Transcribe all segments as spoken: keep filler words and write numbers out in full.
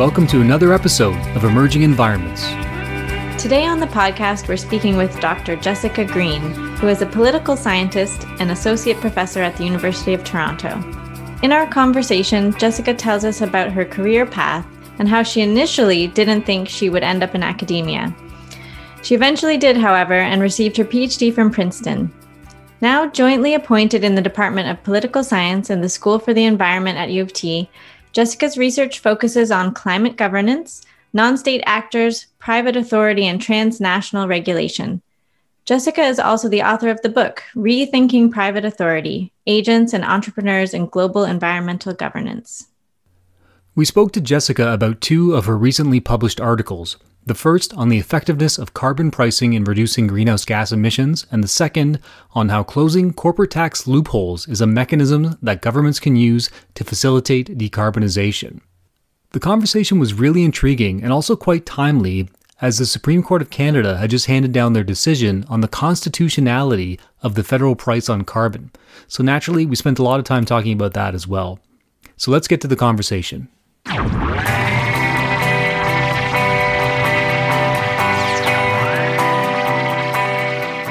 Welcome to another episode of Emerging Environments. Today on the podcast, we're speaking with Doctor Jessica Green, who is a political scientist and associate professor at the University of Toronto. In our conversation, Jessica tells us about her career path and how she initially didn't think she would end up in academia. She eventually did, however, and received her PhD from Princeton. Now jointly appointed in the Department of Political Science and the School for the Environment at U of T, Jessica's research focuses on climate governance, non-state actors, private authority, and transnational regulation. Jessica is also the author of the book, Rethinking Private Authority, Agents and Entrepreneurs in Global Environmental Governance. We spoke to Jessica about two of her recently published articles, the first on the effectiveness of carbon pricing in reducing greenhouse gas emissions, and the second on how closing corporate tax loopholes is a mechanism that governments can use to facilitate decarbonization. The conversation was really intriguing and also quite timely, as the Supreme Court of Canada had just handed down their decision on the constitutionality of the federal price on carbon. So naturally, we spent a lot of time talking about that as well. So let's get to the conversation.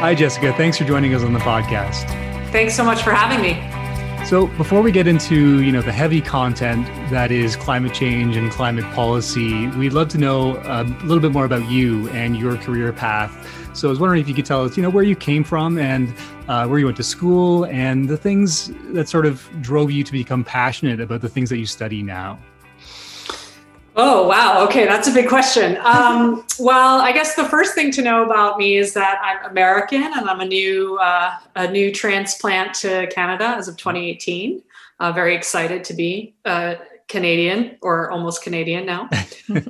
Hi, Jessica. Thanks for joining us on the podcast. Thanks so much for having me. So before we get into, you know, the heavy content that is climate change and climate policy, we'd love to know a little bit more about you and your career path. So I was wondering if you could tell us, you know, where you came from and uh, where you went to school and the things that sort of drove you to become passionate about the things that you study now. Oh, wow. Okay. That's a big question. Um, well, I guess the first thing to know about me is that I'm American and I'm a new uh, a new transplant to Canada as of twenty eighteen. Uh, very excited to be uh, Canadian or almost Canadian now.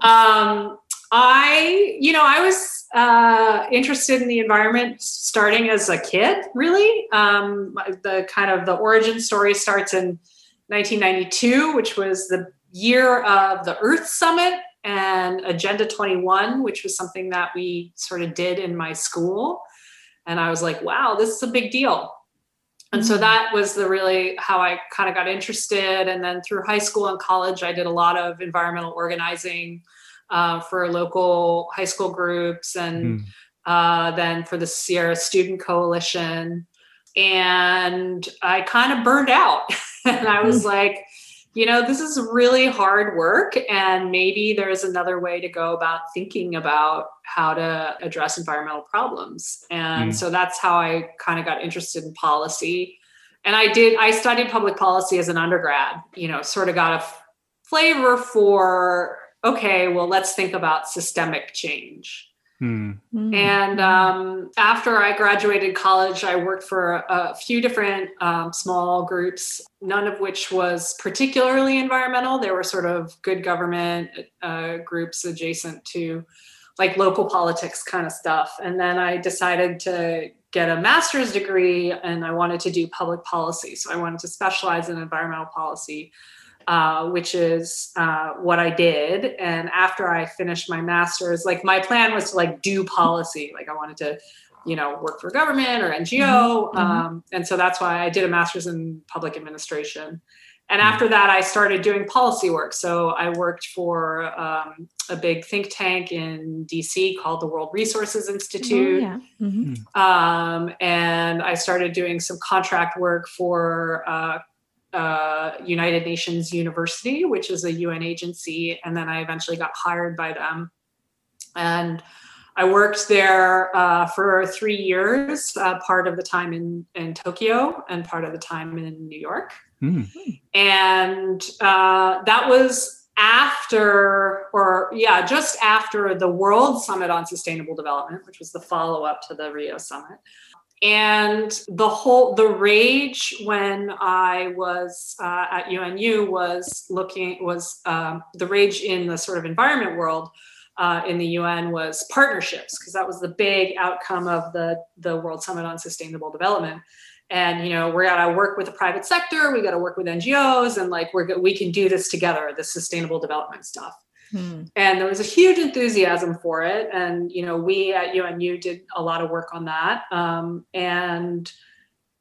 um, I, you know, I was uh, interested in the environment starting as a kid, really. Um, the kind of the origin story starts in nineteen ninety-two, which was the year of the Earth Summit and Agenda twenty-one, which was something that we sort of did in my school. And I was like, wow, this is a big deal. And so that was the really how I kind of got interested. And then through high school and college, I did a lot of environmental organizing uh, for local high school groups and mm. uh, then for the Sierra Student Coalition. And I kind of burned out. And I was like, you know, this is really hard work, and maybe there's another way to go about thinking about how to address environmental problems. And mm. so that's how I kind of got interested in policy. And I did, I studied public policy as an undergrad, you know, sort of got a f- flavor for, okay, well, let's think about systemic change. Mm. And um, after I graduated college, I worked for a few different um, small groups, none of which was particularly environmental. They were sort of good government uh, groups adjacent to like local politics kind of stuff. And then I decided to get a master's degree and I wanted to do public policy. So I wanted to specialize in environmental policy. Uh, which is uh, what I did. And after I finished my master's, like my plan was to like do policy. Like I wanted to, you know, work for government or N G O. Mm-hmm. Um, and so that's why I did a master's in public administration. And after that, I started doing policy work. So I worked for um, a big think tank in D C called the World Resources Institute. Oh, yeah. Mm-hmm. Um, and I started doing some contract work for uh Uh, United Nations University, which is a U N agency. And then I eventually got hired by them. And I worked there uh, for three years, uh, part of the time in, in Tokyo and part of the time in New York. Mm-hmm. And uh, that was after, or yeah, just after the World Summit on Sustainable Development, which was the follow-up to the Rio Summit. And the whole, the rage when I was uh, at U N U was looking, was um, the rage in the sort of environment world uh, in the U N was partnerships, because that was the big outcome of the, the World Summit on Sustainable Development. And, you know, we got to work with the private sector, we got to work with N G Os, and like, we're we can do this together, the sustainable development stuff. Hmm. And there was a huge enthusiasm for it. And, you know, we at U N U did a lot of work on that. Um, and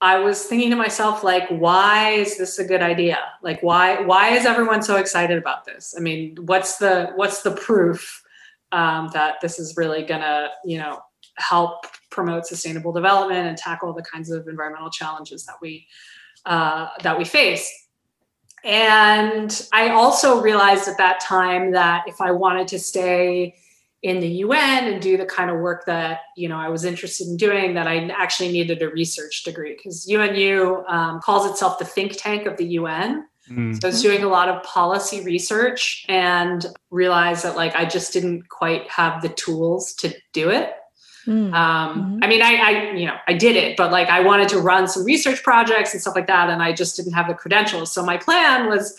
I was thinking to myself, like, why is this a good idea? Like, why why is everyone so excited about this? I mean, what's the what's the proof um, that this is really gonna, you know, help promote sustainable development and tackle the kinds of environmental challenges that we uh, that we face? And I also realized at that time that if I wanted to stay in the U N and do the kind of work that, you know, I was interested in doing, that I actually needed a research degree, because U N U um, calls itself the think tank of the U N. Mm-hmm. So I was doing a lot of policy research and realized that, like, I just didn't quite have the tools to do it. Mm-hmm. Um, I mean, I, I, you know, I did it, but like I wanted to run some research projects and stuff like that. And I just didn't have the credentials. So my plan was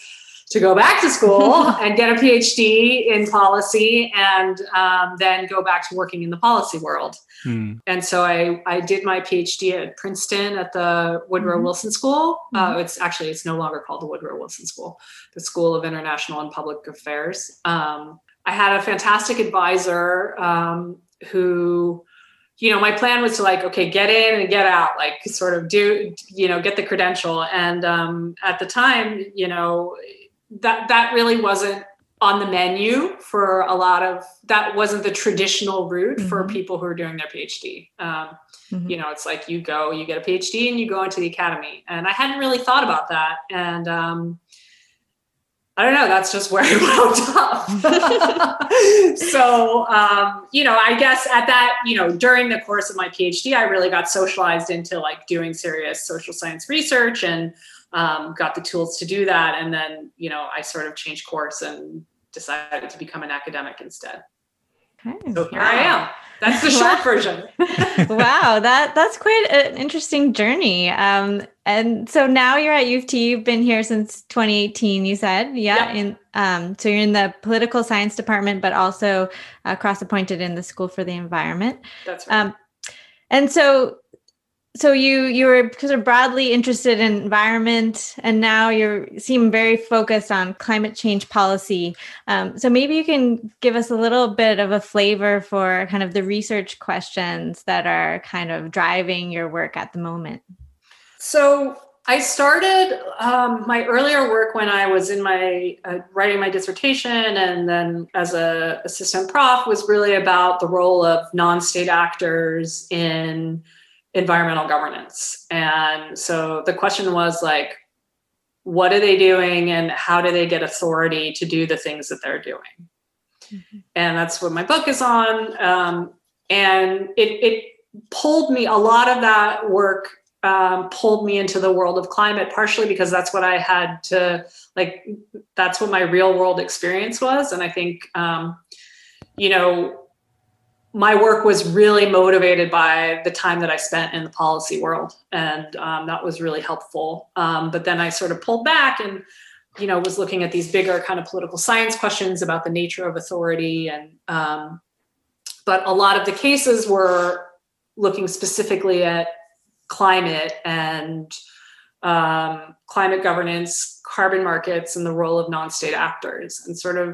to go back to school and get a PhD in policy, and um, then go back to working in the policy world. Hmm. And so I, I did my PhD at Princeton at the Woodrow mm-hmm. Wilson School. Uh, mm-hmm. It's actually, it's no longer called the Woodrow Wilson School, the School of International and Public Affairs. Um, I had a fantastic advisor um, who, you know, my plan was to, like, okay, get in and get out, like sort of do, you know, get the credential. And um, at the time, you know, that that really wasn't on the menu for a lot of, that wasn't the traditional route mm-hmm. for people who are doing their PhD. Um, mm-hmm. You know, it's like you go, you get a PhD and you go into the academy. And I hadn't really thought about that. And um, I don't know, that's just where I wound up. So, um, you know, I guess at that, you know, during the course of my PhD, I really got socialized into, like, doing serious social science research, and Um, got the tools to do that. And then, you know, I sort of changed course and decided to become an academic instead. Okay. So here wow. I am. That's the short version. Wow. That, that's quite an interesting journey. Um, and so now you're at U of T. You've been here since twenty eighteen, you said. Yeah. Yep. In, um, so you're in the political science department, but also uh, cross-appointed in the School for the Environment. That's right. Um, and so So you you were sort of broadly interested in environment, and now you seem very focused on climate change policy. Um, so maybe you can give us a little bit of a flavor for kind of the research questions that are kind of driving your work at the moment. So I started um, my earlier work when I was in my uh, writing my dissertation, and then as a assistant prof, was really about the role of non-state actors in environmental governance. And so the question was, like, what are they doing and how do they get authority to do the things that they're doing? Mm-hmm. And that's what my book is on. Um, and it, it pulled me, a lot of that work um, pulled me into the world of climate, partially because that's what I had to, like, that's what my real world experience was. And I think, um, you know, my work was really motivated by the time that I spent in the policy world. And um, that was really helpful. Um, but then I sort of pulled back and, you know, was looking at these bigger kind of political science questions about the nature of authority. And, um, but a lot of the cases were looking specifically at climate and um, climate governance, carbon markets, and the role of non-state actors. And sort of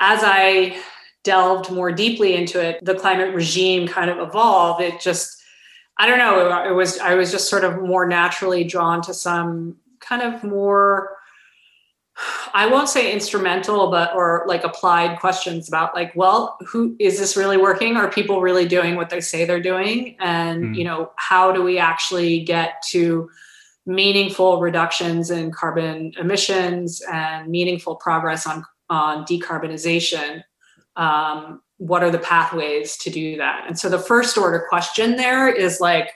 as I delved more deeply into it, the climate regime kind of evolved. It just, I don't know, it was, I was just sort of more naturally drawn to some kind of more, I won't say instrumental, but, or like applied questions about, like, well, who is this really working? Are people really doing what they say they're doing? And, mm. you know, how do we actually get to meaningful reductions in carbon emissions and meaningful progress on, on decarbonization? Um, what are the pathways to do that? And so the first order question there is, like,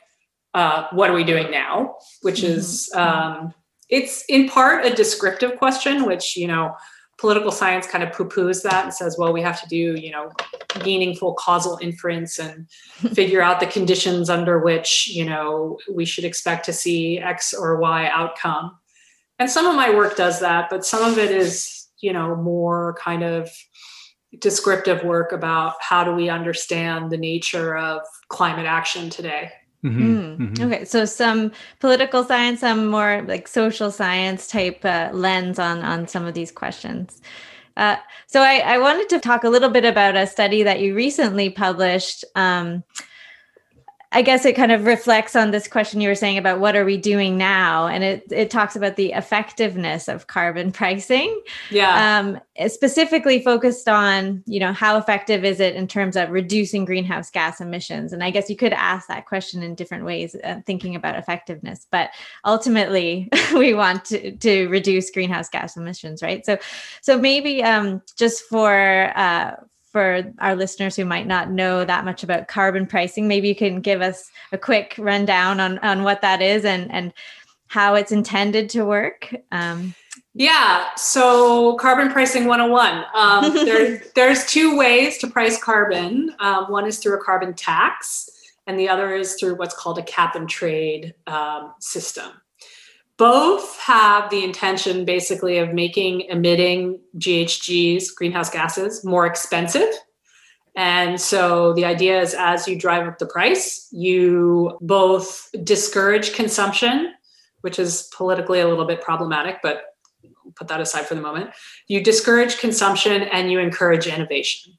uh, what are we doing now? Which mm-hmm. is, um, it's in part a descriptive question, which, you know, political science kind of poo-poos that and says, well, we have to do, you know, meaningful causal inference and figure out the conditions under which, you know, we should expect to see X or Y outcome. And some of my work does that, but some of it is, you know, more kind of descriptive work about how do we understand the nature of climate action today. Mm-hmm. Mm-hmm. Okay, so some political science, some more like social science type uh, lens on on some of these questions. Uh, so I, I wanted to talk a little bit about a study that you recently published um, I guess it kind of reflects on this question you were saying about what are we doing now? And it it talks about the effectiveness of carbon pricing. Yeah. Um, specifically focused on, you know, how effective is it in terms of reducing greenhouse gas emissions? And I guess you could ask that question in different ways, uh, thinking about effectiveness. But ultimately, we want to, to reduce greenhouse gas emissions, right? So, so maybe um, just for uh, for our listeners who might not know that much about carbon pricing, maybe you can give us a quick rundown on, on what that is and, and how it's intended to work. Um, yeah, so carbon pricing one oh one. Um, there, there's two ways to price carbon. Um, one is through a carbon tax, and the other is through what's called a cap and trade um, system. Both have the intention basically of making emitting G H Gs, greenhouse gases, more expensive. And so the idea is as you drive up the price, you both discourage consumption, which is politically a little bit problematic, but put that aside for the moment. You discourage consumption and you encourage innovation.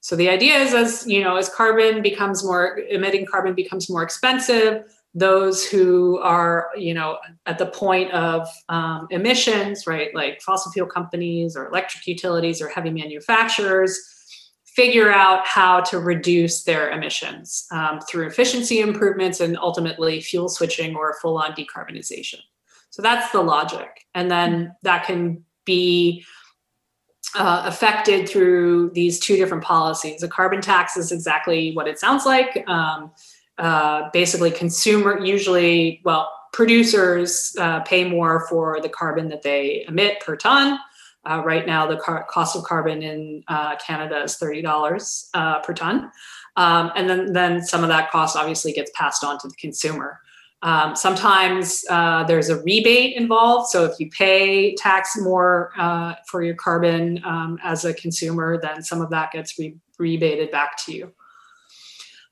So the idea is as, you know, as carbon becomes more, emitting carbon becomes more expensive, those who are, you know, at the point of um, emissions, right, like fossil fuel companies or electric utilities or heavy manufacturers, figure out how to reduce their emissions um, through efficiency improvements and ultimately fuel switching or full-on decarbonization. So that's the logic. And then that can be uh, affected through these two different policies. A carbon tax is exactly what it sounds like. Um, Uh, basically consumer, usually, well, producers uh, pay more for the carbon that they emit per ton. Uh, right now, the car- cost of carbon in uh, Canada is thirty dollars uh, per ton. Um, and then, then some of that cost obviously gets passed on to the consumer. Um, sometimes uh, there's a rebate involved. So if you pay tax more uh, for your carbon um, as a consumer, then some of that gets re- rebated back to you.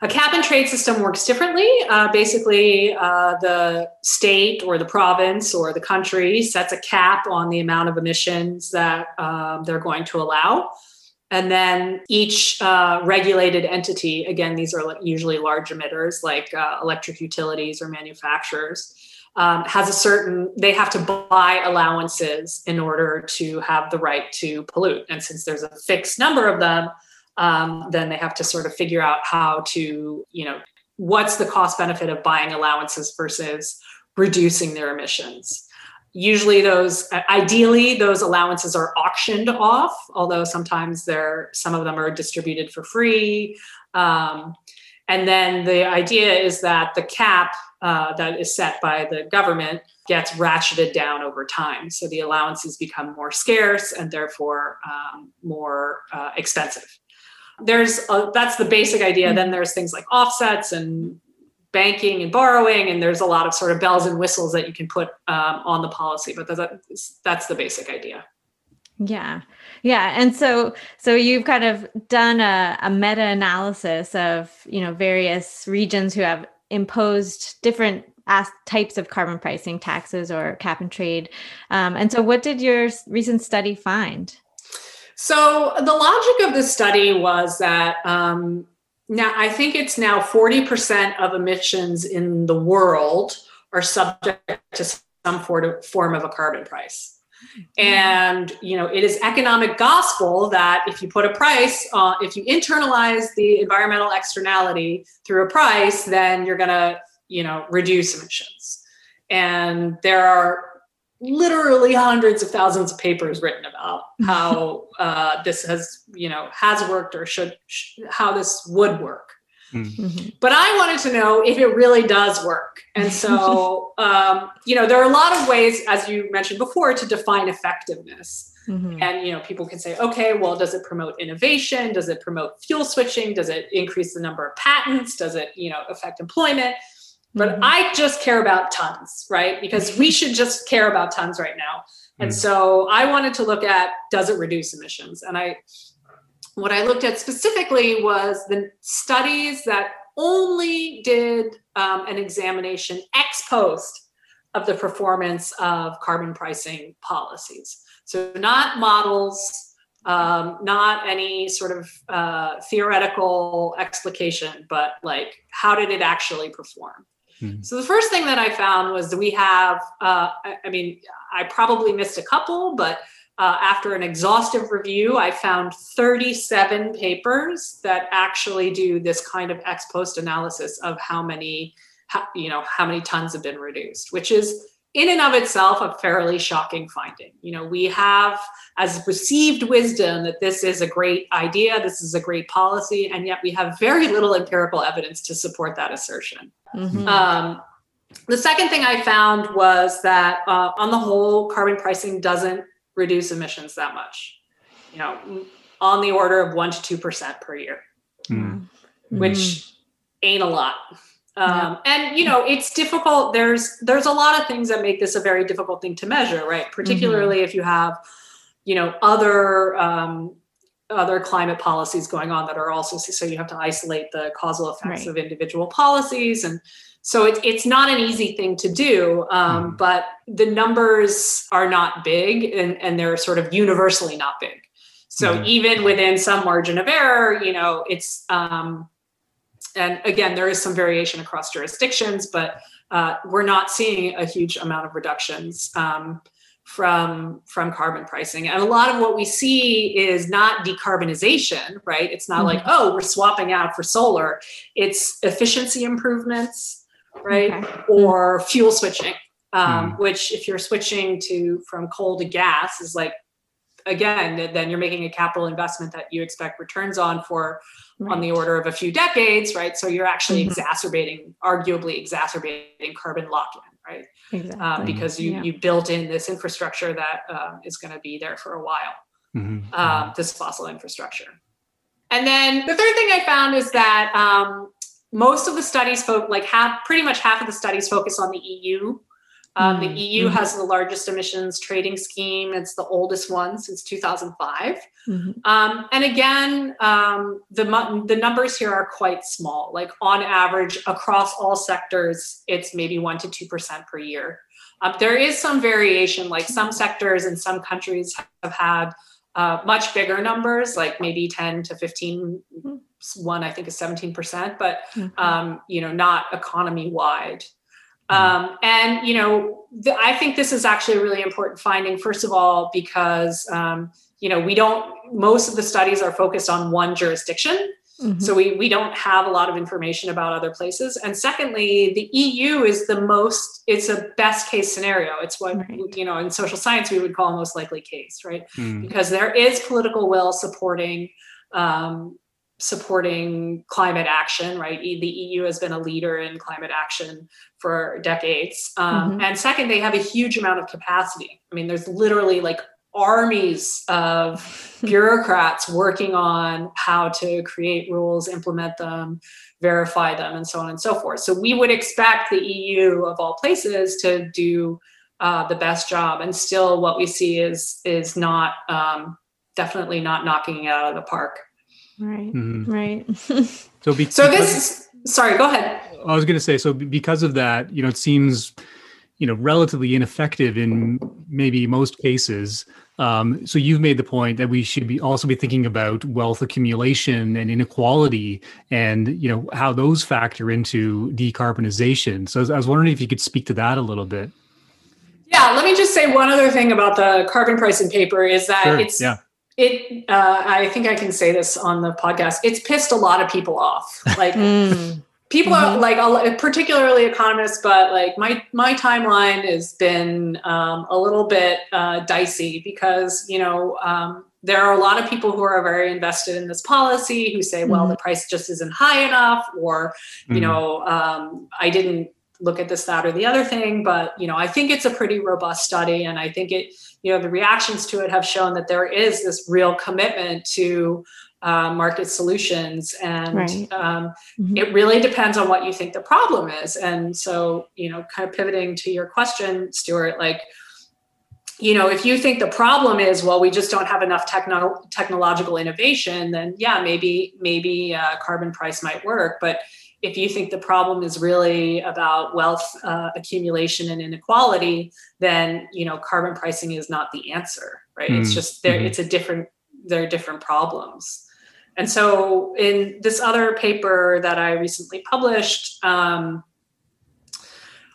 A cap and trade system works differently. Uh, basically, uh, the state or the province or the country sets a cap on the amount of emissions that um, they're going to allow. And then each uh, regulated entity, again, these are usually large emitters like uh, electric utilities or manufacturers, um, has a certain, they have to buy allowances in order to have the right to pollute. And since there's a fixed number of them, Um, then they have to sort of figure out how to, you know, what's the cost benefit of buying allowances versus reducing their emissions. Usually those, ideally, those allowances are auctioned off, although sometimes they're, some of them are distributed for free. Um, and then the idea is that the cap uh, that is set by the government gets ratcheted down over time. So the allowances become more scarce and therefore um, more uh, expensive. There's a, that's the basic idea. Then there's things like offsets and banking and borrowing, and there's a lot of sort of bells and whistles that you can put um, on the policy. But that's that's the basic idea. Yeah, yeah. And so so you've kind of done a, a meta-analysis of, you know, various regions who have imposed different types of carbon pricing, taxes or cap and trade. Um, and so, what did your recent study find? So the logic of the study was that um, now I think it's now forty percent of emissions in the world are subject to some form of a carbon price. And, you know, it is economic gospel that if you put a price on, if you internalize the environmental externality through a price, then you're going to, you know, reduce emissions. And there are literally hundreds of thousands of papers written about how uh, this has, you know, has worked or should, sh- how this would work. Mm-hmm. But I wanted to know if it really does work. And so, um, you know, there are a lot of ways, as you mentioned before, to define effectiveness. Mm-hmm. And, you know, people can say, okay, well, does it promote innovation? Does it promote fuel switching? Does it increase the number of patents? Does it, you know, affect employment? But mm-hmm. I just care about tons, right? Because we should just care about tons right now. And mm. so I wanted to look at, does it reduce emissions? And I, what I looked at specifically was the studies that only did um, an examination ex post of the performance of carbon pricing policies. So not models, um, not any sort of uh, theoretical explication, but like, how did it actually perform? Hmm. So the first thing that I found was that we have, uh, I, I mean, I probably missed a couple, but uh, after an exhaustive review, I found thirty-seven papers that actually do this kind of ex post analysis of how many, how, you know, how many tons have been reduced, which is in and of itself a fairly shocking finding. You know, we have as perceived wisdom that this is a great idea, this is a great policy, and yet we have very little empirical evidence to support that assertion. Mm-hmm. Um, the second thing I found was that uh, on the whole, carbon pricing doesn't reduce emissions that much, you know, on the order of one to two percent per year, mm-hmm. which ain't a lot. Um, and, you know, it's difficult. There's, there's a lot of things that make this a very difficult thing to measure, right? Particularly mm-hmm. if you have, you know, other, um, other climate policies going on that are also, so you have to isolate the causal effects right. of individual policies. And so it's, it's not an easy thing to do. Um, mm-hmm. but the numbers are not big, and, and they're sort of universally not big. So mm-hmm. even within some margin of error, you know, it's, um, and again, there is some variation across jurisdictions, but uh, we're not seeing a huge amount of reductions um, from, from carbon pricing. And a lot of what we see is not decarbonization, right? It's not mm-hmm. like, oh, we're swapping out for solar. It's efficiency improvements, right? Okay. Or fuel switching, um, mm-hmm. which if you're switching to from coal to gas is like, again, then you're making a capital investment that you expect returns on for right. on the order of a few decades, right? So you're actually mm-hmm. exacerbating, arguably exacerbating carbon lock-in, right? Exactly. Uh, because you, yeah. you built in this infrastructure that uh, is going to be there for a while, mm-hmm. uh, this fossil infrastructure. And then the third thing I found is that um, most of the studies, fo- like half, pretty much half of the studies focus on the E U. Um, the E U mm-hmm. has the largest emissions trading scheme. It's the oldest one since two thousand five. Mm-hmm. Um, and again, um, the, the numbers here are quite small. Like on average, across all sectors, it's maybe one to two percent per year. Um, there is some variation, like some sectors in some countries have had uh, much bigger numbers, like maybe ten to fifteen, mm-hmm. one I think is seventeen percent, but mm-hmm. um, you know, not economy-wide. Um, and, you know, th- I think this is actually a really important finding, first of all, because, um, you know, we don't, most of the studies are focused on one jurisdiction. Mm-hmm. So we, we don't have a lot of information about other places. And secondly, the E U is the most, it's a best case scenario. It's what, right. you know, in social science, we would call most likely case, right? Mm. Because there is political will supporting, um, supporting climate action, right? The E U has been a leader in climate action for decades. Um, mm-hmm. And second, they have a huge amount of capacity. I mean, there's literally like armies of bureaucrats working on how to create rules, implement them, verify them, and so on and so forth. So we would expect the E U of all places to do uh, the best job. And still what we see is, is not, um, definitely not knocking it out of the park. Right. Mm-hmm. Right. so, because, so this is, sorry, go ahead. I was going to say, so because of that, you know, it seems, you know, relatively ineffective in maybe most cases. Um, so you've made the point that we should be also be thinking about wealth accumulation and inequality and, you know, how those factor into decarbonization. So I was wondering if you could speak to that a little bit. Yeah. Let me just say one other thing about the carbon pricing paper is that sure, it's, yeah. It, uh, I think I can say this on the podcast. It's pissed a lot of people off. Like mm. people mm-hmm. are like, particularly economists, but like my, my timeline has been, um, a little bit, uh, dicey because, you know, um, there are a lot of people who are very invested in this policy who say, well, mm-hmm. the price just isn't high enough, or, you mm-hmm. know, um, I didn't look at this, that, or the other thing, but, you know, I think it's a pretty robust study. And I think it, you know, the reactions to it have shown that there is this real commitment to uh, market solutions. And right. um, mm-hmm. it really depends on what you think the problem is. And so, you know, kind of pivoting to your question, Stuart, like, you know, if you think the problem is, well, we just don't have enough techno- technological innovation, then yeah, maybe, maybe uh, carbon price might work. But if you think the problem is really about wealth uh, accumulation and inequality, then, you know, carbon pricing is not the answer, right? Mm-hmm. It's just there, mm-hmm. it's a different their different problems. And so in this other paper that I recently published, um,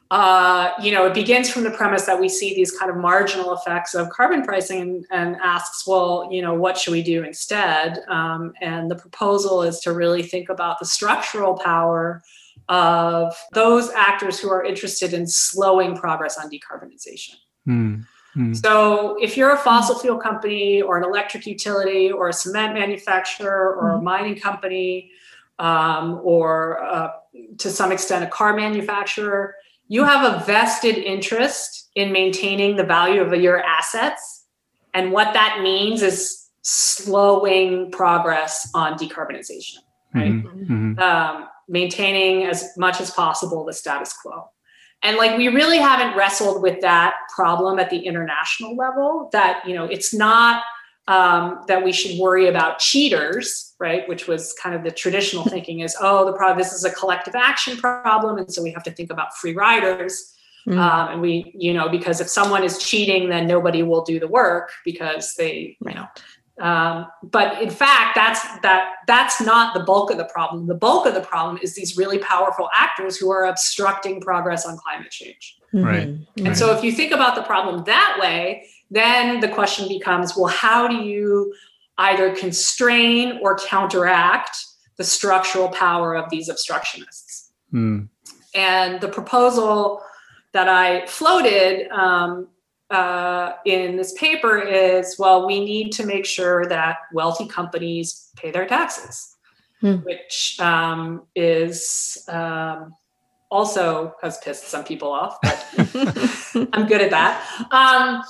uh, you know, it begins from the premise that we see these kind of marginal effects of carbon pricing and, and asks, well, you know, what should we do instead? Um, and the proposal is to really think about the structural power of those actors who are interested in slowing progress on decarbonization. Mm. So if you're a fossil fuel company or an electric utility or a cement manufacturer or a mining company um, or uh, to some extent a car manufacturer, you have a vested interest in maintaining the value of your assets. And what that means is slowing progress on decarbonization, right? Mm-hmm. Um, maintaining as much as possible the status quo. And like, we really haven't wrestled with that problem at the international level, that, you know, it's not um, that we should worry about cheaters, right? Which was kind of the traditional thinking is, oh, the problem, this is a collective action problem. And so we have to think about free riders. Mm. Um, and we, you know, because if someone is cheating, then nobody will do the work because they, you know, um, but in fact, that's, that, that's not the bulk of the problem. The bulk of the problem is these really powerful actors who are obstructing progress on climate change. Mm-hmm. Right. And right. so if you think about the problem that way, then the question becomes, well, how do you either constrain or counteract the structural power of these obstructionists? Mm. And the proposal that I floated, um, Uh, in this paper is, well, we need to make sure that wealthy companies pay their taxes, hmm. which um, is um, also has pissed some people off, but I'm good at that. Um,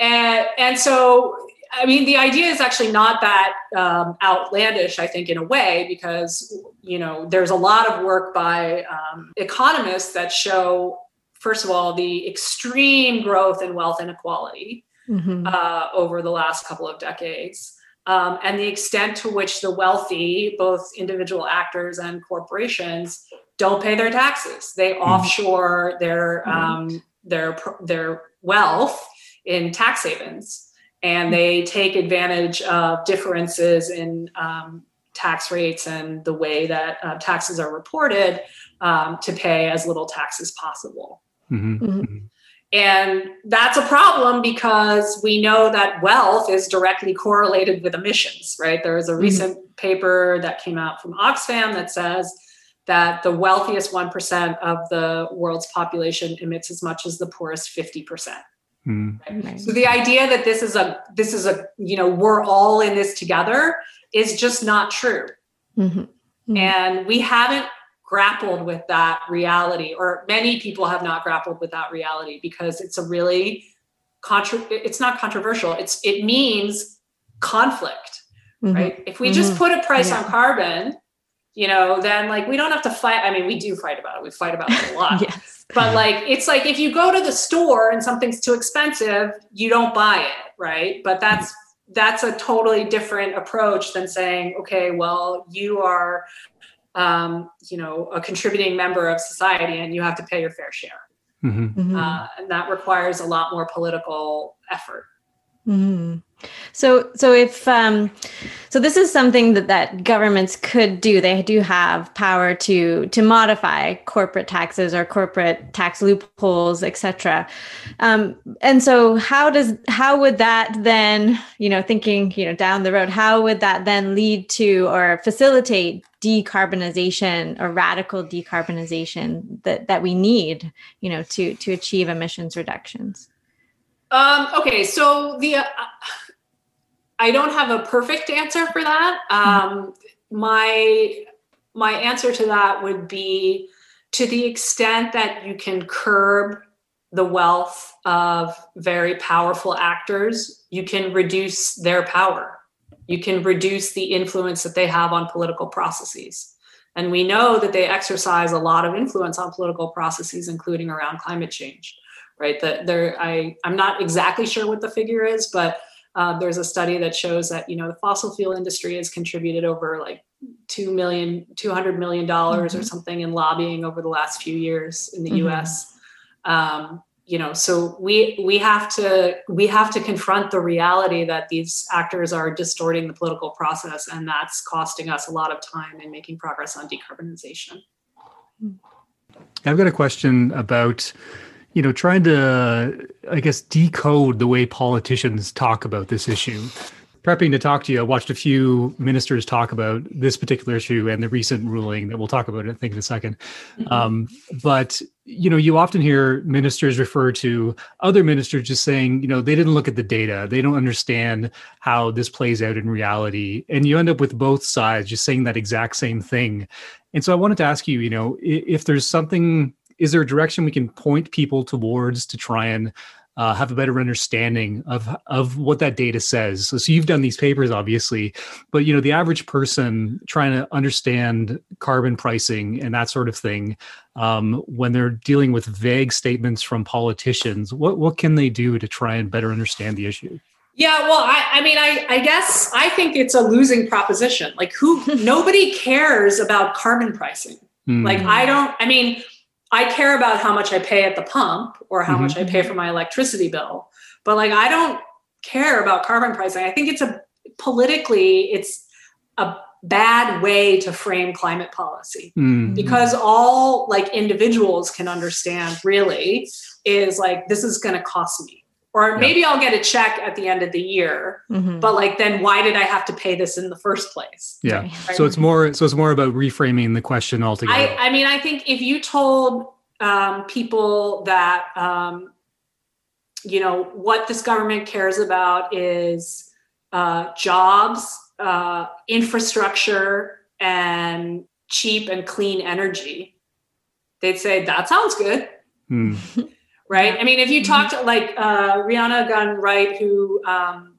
and, and so, I mean, the idea is actually not that um, outlandish, I think, in a way, because, you know, there's a lot of work by um, economists that show, first of all, the extreme growth in wealth inequality mm-hmm. uh, over the last couple of decades, um, and the extent to which the wealthy, both individual actors and corporations, don't pay their taxes. They mm-hmm. offshore their um, their their wealth in tax havens, and mm-hmm. they take advantage of differences in um, tax rates and the way that uh, taxes are reported um, to pay as little tax as possible. Mm-hmm. Mm-hmm. And that's a problem because we know that wealth is directly correlated with emissions, right? There is a recent mm-hmm. paper that came out from Oxfam that says that the wealthiest one percent of the world's population emits as much as the poorest fifty percent. Mm-hmm. Right? Nice. So the idea that this is a, this is a, you know, we're all in this together is just not true. Mm-hmm. Mm-hmm. And we haven't grappled with that reality, or many people have not grappled with that reality, because it's a really contra- it's not controversial. It's, it means conflict, mm-hmm. right? If we mm-hmm. just put a price yeah. on carbon, you know, then like, we don't have to fight. I mean, we do fight about it. We fight about it a lot, yes. but like, it's like, if you go to the store and something's too expensive, you don't buy it. Right. But that's, mm-hmm. that's a totally different approach than saying, okay, well, you are, um, you know, a contributing member of society, and you have to pay your fair share. Mm-hmm. Mm-hmm. Uh, and that requires a lot more political effort. Mm-hmm. So, so if, um, so this is something that, that governments could do. They do have power to, to modify corporate taxes or corporate tax loopholes, et cetera. Um, and so how does, how would that then, you know, thinking, you know, down the road, how would that then lead to or facilitate decarbonization or radical decarbonization that, that we need, you know, to, to achieve emissions reductions? Um, okay, so the uh, I don't have a perfect answer for that. Um, my my answer to that would be, to the extent that you can curb the wealth of very powerful actors, you can reduce their power. You can reduce the influence that they have on political processes. And we know that they exercise a lot of influence on political processes, including around climate change. Right, that there, I I'm not exactly sure what the figure is, but uh, there's a study that shows that, you know, the fossil fuel industry has contributed over like two million, two hundred million dollars mm-hmm. or something in lobbying over the last few years in the mm-hmm. U S. Um, you know, so we we have to we have to confront the reality that these actors are distorting the political process, and that's costing us a lot of time in making progress on decarbonization. I've got a question about, you know, trying to, I guess, decode the way politicians talk about this issue. Prepping to talk to you, I watched a few ministers talk about this particular issue and the recent ruling that we'll talk about, I think, in a second. Mm-hmm. Um, but, you know, you often hear ministers refer to other ministers just saying, you know, they didn't look at the data. They don't understand how this plays out in reality. And you end up with both sides just saying that exact same thing. And so I wanted to ask you, you know, if there's something, is there a direction we can point people towards to try and Uh, have a better understanding of of what that data says? So, so you've done these papers, obviously, but you know the average person trying to understand carbon pricing and that sort of thing, um, when they're dealing with vague statements from politicians, what what can they do to try and better understand the issue? Yeah, well, I, I mean, I, I guess I think it's a losing proposition. Like, who? Nobody cares about carbon pricing. Mm. Like, I don't. I mean. I care about how much I pay at the pump or how mm-hmm. much I pay for my electricity bill, but like, I don't care about carbon pricing. I think it's a politically, it's a bad way to frame climate policy mm-hmm. because all like individuals can understand really is like, this is going to cost me, or maybe yep. I'll get a check at the end of the year, mm-hmm. but like, then why did I have to pay this in the first place? Yeah. Right? So it's more, so it's more about reframing the question altogether. I, I mean, I think if you told um, people that, um, you know, what this government cares about is uh, jobs, uh, infrastructure, and cheap and clean energy, they'd say, that sounds good. Hmm. Right. I mean, if you talked to like uh, Rihanna Gunn Wright, who um,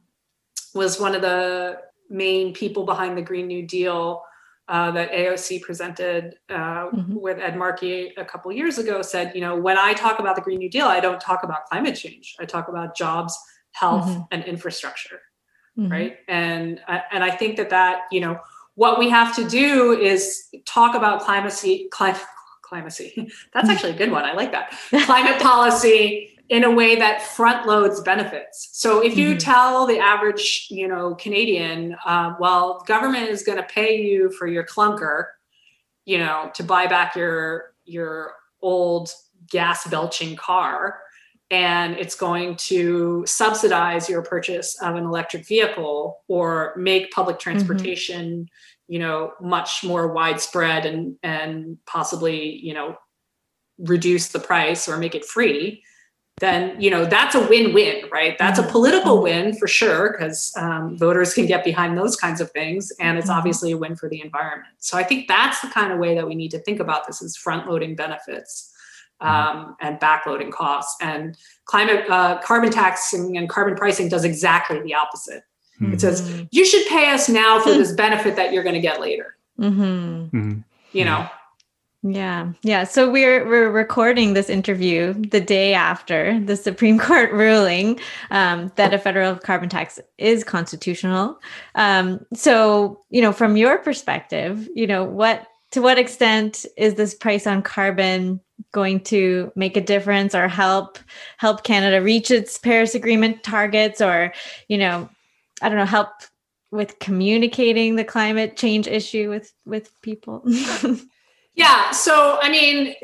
was one of the main people behind the Green New Deal uh, that A O C presented uh, mm-hmm. with Ed Markey a couple years ago, said, you know, when I talk about the Green New Deal, I don't talk about climate change. I talk about jobs, health, mm-hmm. and infrastructure. Mm-hmm. Right. And and I think that that, you know, what we have to do is talk about climacy, climate. Climacy. That's actually a good one. I like that. Climate policy in a way that front loads benefits. So if you mm-hmm. tell the average, you know, Canadian, uh, well, government is going to pay you for your clunker, you know, to buy back your your old gas belching car, and it's going to subsidize your purchase of an electric vehicle or make public transportation mm-hmm. you know, much more widespread and, and possibly, you know, reduce the price or make it free, then, you know, that's a win-win, right? That's a political win for sure, because um, voters can get behind those kinds of things. And it's obviously a win for the environment. So I think that's the kind of way that we need to think about this, is front-loading benefits um, and back-loading costs. And climate uh, carbon taxing and carbon pricing does exactly the opposite. It says, you should pay us now for this benefit that you're going to get later. Mm-hmm. Mm-hmm. You know? Yeah. Yeah. So we're we're recording this interview the day after the Supreme Court ruling um, that a federal carbon tax is constitutional. Um, so, you know, from your perspective, you know, what to what extent is this price on carbon going to make a difference or help help Canada reach its Paris Agreement targets, or, you know, I don't know, help with communicating the climate change issue with, with people? Yeah. So, I mean,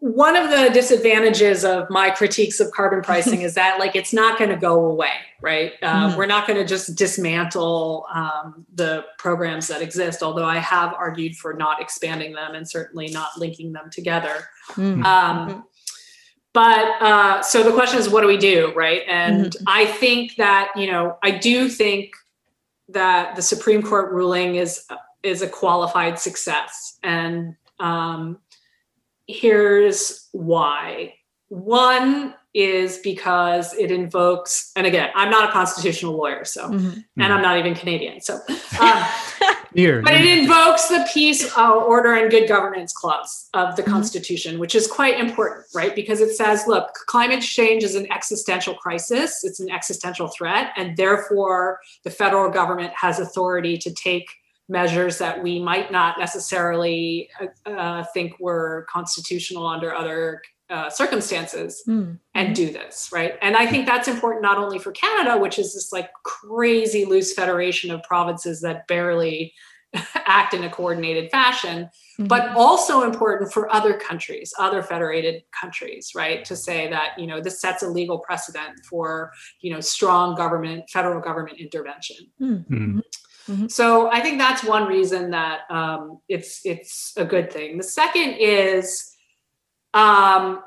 one of the disadvantages of my critiques of carbon pricing is that, like, it's not going to go away, right? Uh, mm-hmm. We're not going to just dismantle um, the programs that exist, although I have argued for not expanding them and certainly not linking them together. Mm-hmm. Um, But uh, so the question is, what do we do, right? And mm-hmm. I think that, you know, I do think that the Supreme Court ruling is is a qualified success. And um, here's why. One is because it invokes, and again, I'm not a constitutional lawyer, so, mm-hmm. and mm-hmm. I'm not even Canadian, so. Um, Here. But it invokes the peace, uh, order, and good governance clause of the mm-hmm. Constitution, which is quite important, right? Because it says, look, climate change is an existential crisis. It's an existential threat. And therefore, the federal government has authority to take measures that we might not necessarily uh, think were constitutional under other uh, circumstances mm. and do this, right? And I think that's important not only for Canada, which is this like crazy loose federation of provinces that barely act in a coordinated fashion, mm-hmm. but also important for other countries, other federated countries, right? To say that, you know, this sets a legal precedent for, you know, strong government, federal government intervention. Mm-hmm. Mm-hmm. So I think that's one reason that um, it's, it's a good thing. The second is, um,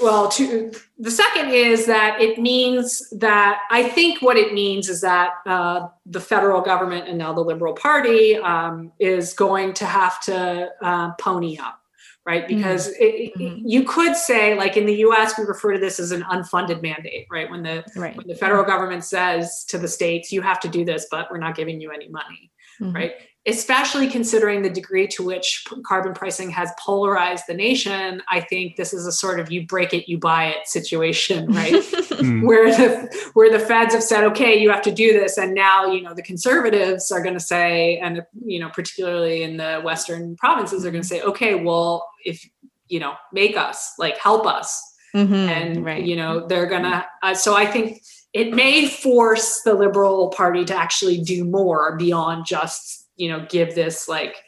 well, to, the second is that it means that, I think what it means is that uh, the federal government and now the Liberal Party um, is going to have to uh, pony up, right? Because mm-hmm. it, it, you could say, like in the U S, we refer to this as an unfunded mandate, right? When the, right. when the federal government says to the states, you have to do this, but we're not giving you any money, mm-hmm. right? Especially considering the degree to which carbon pricing has polarized the nation, I think this is a sort of you break it, you buy it situation, right? mm. Where the where the feds have said, okay, you have to do this, and now you know the conservatives are going to say, and you know particularly in the western provinces are going to say, okay, well if you know make us like help us, mm-hmm, and right. you know they're gonna. Uh, so I think it may force the Liberal Party to actually do more beyond just, you know, give this like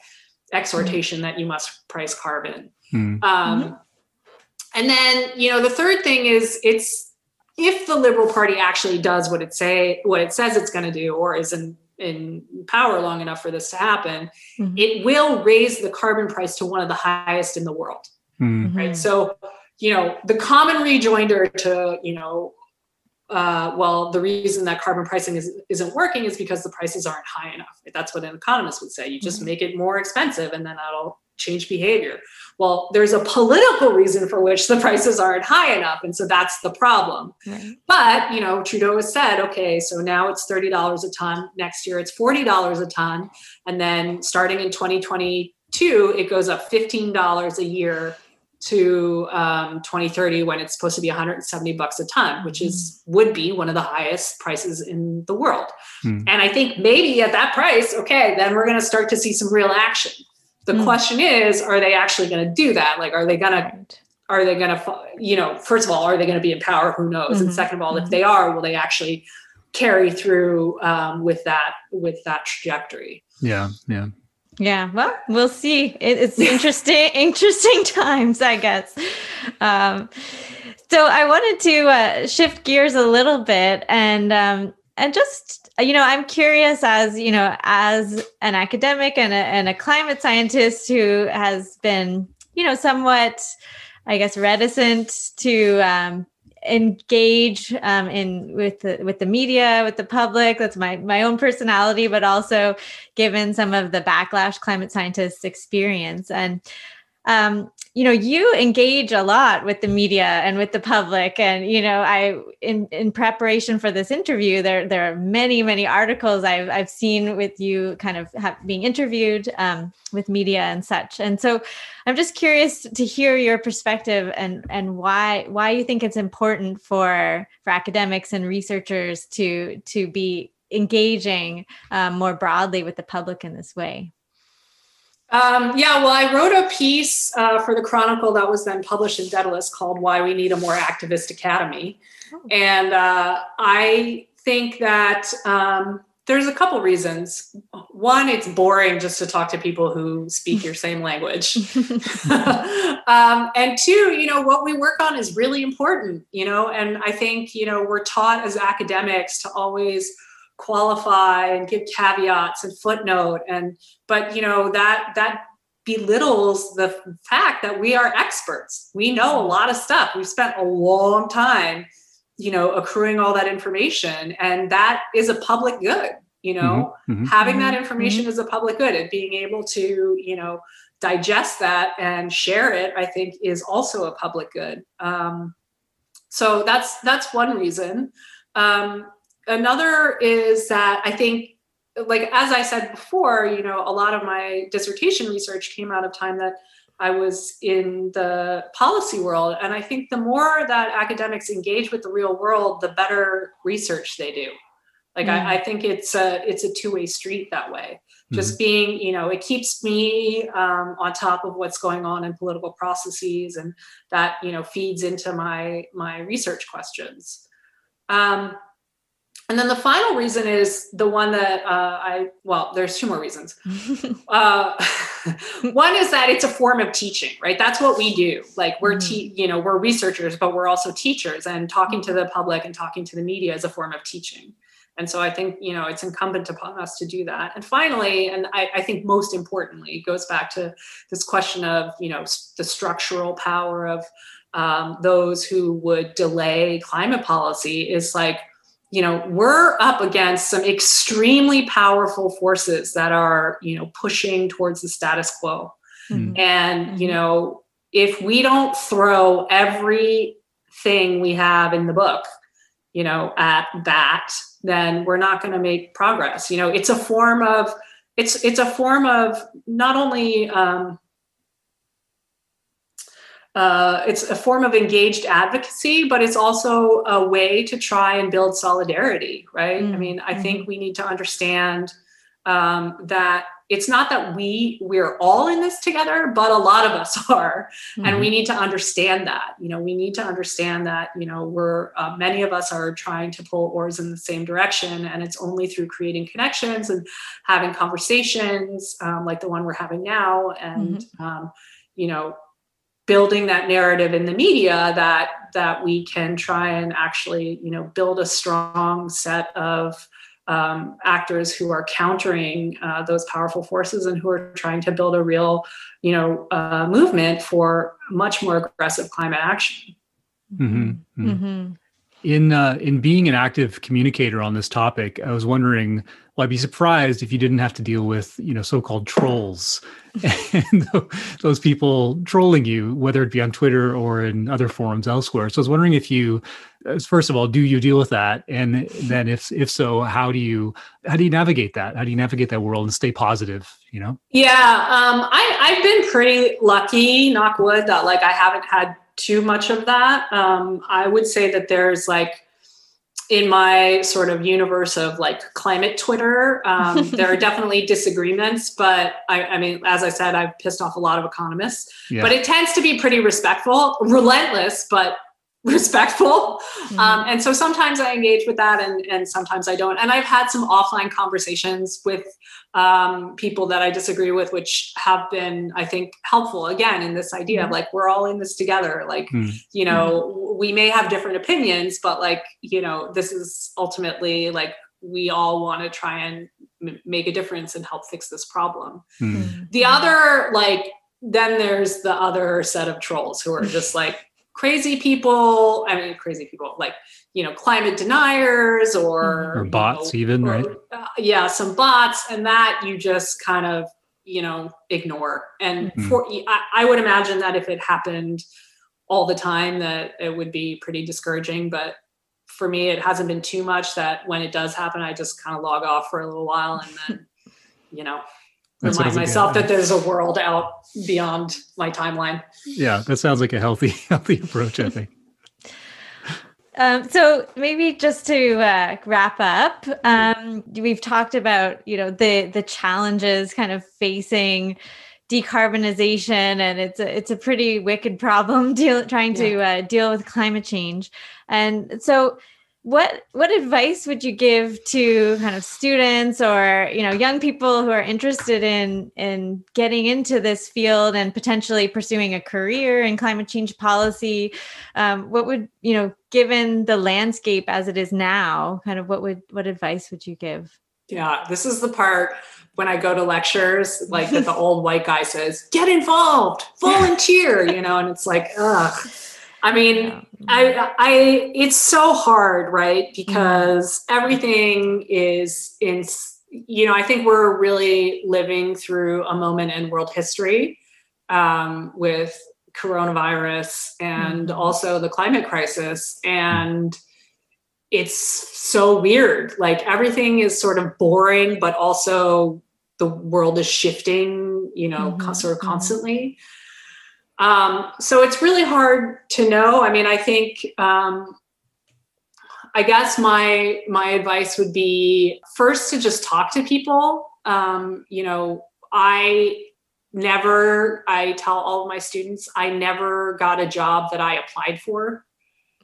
exhortation that you must price carbon. Mm. Um, mm-hmm. And then, you know, the third thing is it's, if the Liberal Party actually does what it say, what it says it's going to do, or is in, in power long enough for this to happen, mm-hmm. it will raise the carbon price to one of the highest in the world. Mm-hmm. Right. So, you know, the common rejoinder to, you know, Uh, well, the reason that carbon pricing is, isn't working is because the prices aren't high enough. That's what an economist would say. You just make it more expensive and then that'll change behavior. Well, there's a political reason for which the prices aren't high enough. And so that's the problem. Right. But, you know, Trudeau has said, okay, so now it's thirty dollars a ton. Next year, it's forty dollars a ton. And then starting in twenty twenty-two, it goes up fifteen dollars a year to um, twenty thirty, when it's supposed to be one hundred seventy bucks a ton, which is would be one of the highest prices in the world. Mm. And I think maybe at that price, okay, then we're going to start to see some real action. The mm. question is, are they actually going to do that? Like, are they going right. to, are they going to, you know, first of all, are they going to be in power? Who knows? Mm-hmm. And second of all, mm-hmm. if they are, will they actually carry through um, with that, with that trajectory? Yeah. Yeah. Yeah, well, we'll see. It's interesting, interesting times, I guess. Um, so I wanted to uh, shift gears a little bit, and um, and just you know, I'm curious as you know, as an academic and a, and a climate scientist who has been you know somewhat, I guess, reticent to um, engage um, in with the, with the media, with the public. That's my my own personality, but also given some of the backlash climate scientists experience. And, um, you know, you engage a lot with the media and with the public. And, you know, I, in, in preparation for this interview, there, there are many, many articles I've, I've seen with you kind of have, being interviewed um, with media and such. And so I'm just curious to hear your perspective and, and why, why you think it's important for, for academics and researchers to, to be engaging um, more broadly with the public in this way? Um, yeah, well, I wrote a piece uh, for the Chronicle that was then published in Daedalus called Why We Need a More Activist Academy. Oh. And uh, I think that um, there's a couple reasons. One, it's boring just to talk to people who speak your same language. um, and two, you know, what we work on is really important, you know, and I think, you know, we're taught as academics to always qualify and give caveats and footnote. And, but, you know, that, that belittles the fact that we are experts. We know a lot of stuff. We've spent a long time, you know, accruing all that information, and that is a public good, you know, mm-hmm. Mm-hmm. having that information mm-hmm. is a public good, and being able to, you know, digest that and share it, I think is also a public good. Um, so that's, that's one reason. Um, Another is that I think, like, as I said before, you know, a lot of my dissertation research came out of time that I was in the policy world. And I think the more that academics engage with the real world, the better research they do, Like, mm-hmm. I, I think it's a, it's a two-way street that way. Just being, you know, it keeps me um, on top of what's going on in political processes, and that, you know, feeds into my, my research questions. Um, and then the final reason is the one that uh, I, well, there's two more reasons. uh, one is that it's a form of teaching, right? That's what we do. Like, we're, te- you know, we're researchers, but we're also teachers, and talking to the public and talking to the media is a form of teaching. And so I think, you know, it's incumbent upon us to do that. And finally, and I, I think most importantly, it goes back to this question of, you know, the structural power of um, those who would delay climate policy is like, you know, we're up against some extremely powerful forces that are, you know, pushing towards the status quo. Mm-hmm. And, mm-hmm. you know, if we don't throw everything we have in the book, you know, at that, then we're not going to make progress. You know, it's a form of, it's it's a form of not only, um, uh, it's a form of engaged advocacy, but it's also a way to try and build solidarity, right? Mm-hmm. I mean, I think we need to understand um, that it's not that we, we're all in this together, but a lot of us are. Mm-hmm. And we need to understand that, you know, we need to understand that, you know, we're, uh, many of us are trying to pull oars in the same direction. And it's only through creating connections and having conversations um, like the one we're having now. And, mm-hmm. um, you know, building that narrative in the media that, that we can try and actually, you know, build a strong set of Um, actors who are countering uh, those powerful forces and who are trying to build a real, you know, uh, movement for much more aggressive climate action. Mm-hmm. Mm-hmm. In uh, in being an active communicator on this topic, I was wondering, well, I'd be surprised if you didn't have to deal with, you know, so-called trolls and those people trolling you, whether it be on Twitter or in other forums elsewhere. So I was wondering if you, first of all, do you deal with that? And then if if so, how do you how do you navigate that? How do you navigate that world and stay positive, you know? Yeah, um, I, I've been pretty lucky, knock wood, that like I haven't had too much of that. Um, I would say that there's like, in my sort of universe of like climate Twitter, um, there are definitely disagreements, but I, I mean, as I said, I've pissed off a lot of economists, yeah. but it tends to be pretty respectful, relentless, but respectful. Mm-hmm. Um, and so sometimes I engage with that and, and sometimes I don't. And I've had some offline conversations with um, people that I disagree with, which have been, I think, helpful again in this idea mm-hmm. of like, we're all in this together. Like, mm-hmm. you know, mm-hmm. we may have different opinions, but like, you know, this is ultimately like, we all want to try and m- make a difference and help fix this problem. Mm-hmm. The other, like, then there's the other set of trolls who are just like, crazy people, I mean, crazy people, like, you know, climate deniers or, or bots, you know, even, or, right? Uh, yeah, some bots, and that you just kind of, you know, ignore. And mm-hmm. for, I, I would imagine that if it happened all the time, that it would be pretty discouraging. But for me, it hasn't been too much that when it does happen, I just kind of log off for a little while and then, you know, That's remind myself that there's a world out beyond my timeline. Yeah, that sounds like a healthy, healthy approach, I think. um, so maybe just to uh, wrap up, um, we've talked about, you know, the the challenges kind of facing decarbonization, and it's a, it's a pretty wicked problem deal, trying yeah. to uh, deal with climate change. And so What what advice would you give to kind of students or, you know, young people who are interested in in getting into this field and potentially pursuing a career in climate change policy? Um, what would, you know, given the landscape as it is now, kind of what would what advice would you give? Yeah, this is the part when I go to lectures, like that the old white guy says, get involved, volunteer, you know, and it's like, ugh. I mean, I, I, it's so hard, right? Because everything is in, you know, I think we're really living through a moment in world history um, with coronavirus and also the climate crisis. And it's so weird. Like everything is sort of boring, but also the world is shifting, you know, mm-hmm. sort of constantly. Um, so it's really hard to know. I mean, I think, um, I guess my my advice would be first to just talk to people. Um, you know, I never, I tell all of my students, I never got a job that I applied for.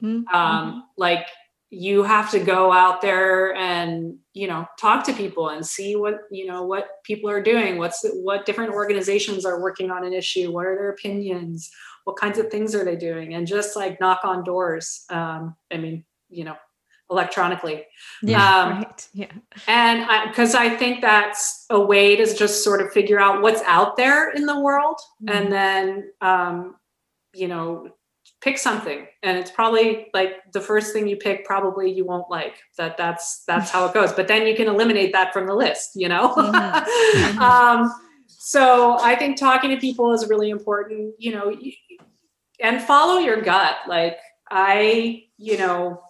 Mm-hmm. Um, like you have to go out there and, you know, talk to people and see what, you know, what people are doing, what's, what different organizations are working on an issue. What are their opinions? What kinds of things are they doing? And just like knock on doors. Um, I mean, you know, electronically. Yeah, um, right. Yeah. And I, because I think that's a way to just sort of figure out what's out there in the world, mm-hmm. and then, um, you know, pick something. And it's probably like the first thing you pick, probably you won't like that. That's, that's how it goes. But then you can eliminate that from the list, you know? Mm-hmm. um, so I think talking to people is really important, you know, and follow your gut. Like I, you know,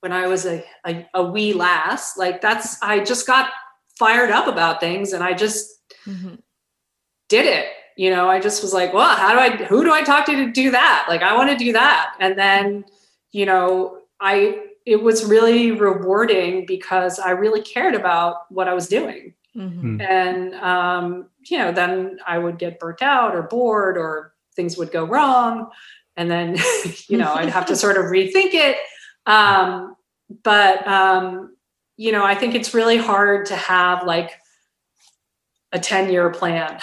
when I was a, a, a wee lass, like that's, I just got fired up about things and I just mm-hmm. did it. You know, I just was like, well, how do I, who do I talk to to do that? Like, I want to do that. And then, you know, I, it was really rewarding because I really cared about what I was doing. Mm-hmm. And, um, you know, then I would get burnt out or bored or things would go wrong. And then, you know, I'd have to sort of rethink it. Um, but, um, you know, I think it's really hard to have like a ten year plan.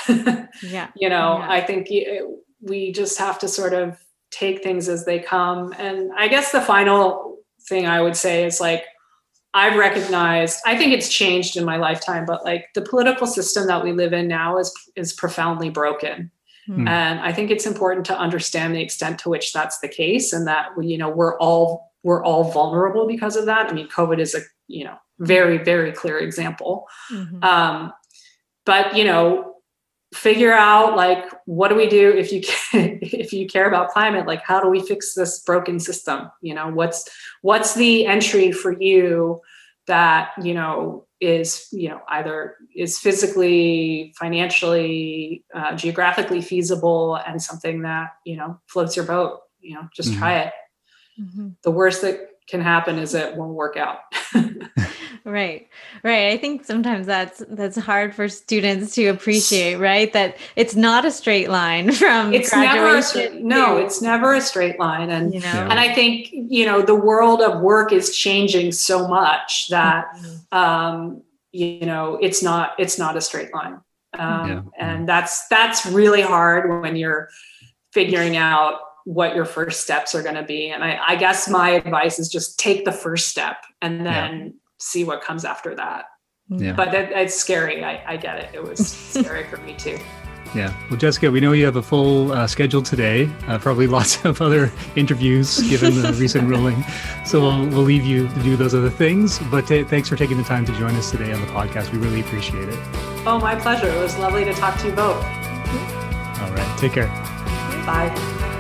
Yeah. You know, yeah. I think it, we just have to sort of take things as they come. And I guess the final thing I would say is like, I've recognized, I think it's changed in my lifetime, but like the political system that we live in now is, is profoundly broken. Mm. And I think it's important to understand the extent to which that's the case and that, you know, we're all We're all vulnerable because of that. I mean, COVID is a, you know, very, very clear example. Mm-hmm. Um, but, you know, figure out like, what do we do if you can, if you care about climate? Like, how do we fix this broken system? You know, what's, what's the entry for you that, you know, is, you know, either is physically, financially, uh, geographically feasible and something that, you know, floats your boat, you know, just mm-hmm. try it. Mm-hmm. The worst that can happen is it won't work out. Right. Right. I think sometimes that's, that's hard for students to appreciate, right? That it's not a straight line from it's graduation. Never a, no, to, it's never a straight line. And, you know? And I think, you know, the world of work is changing so much that, mm-hmm. um, you know, it's not, it's not a straight line. Um, yeah. And that's, that's really hard when you're figuring out what your first steps are going to be. And I, I guess my advice is just take the first step and then yeah. see what comes after that. Yeah. But that, it's scary. I, I get it. It was scary for me too. Yeah. Well, Jessica, we know you have a full uh, schedule today, uh, probably lots of other interviews given the recent ruling. So we'll, we'll leave you to do those other things, but t- thanks for taking the time to join us today on the podcast. We really appreciate it. Oh, my pleasure. It was lovely to talk to you both. All right. Take care. Bye.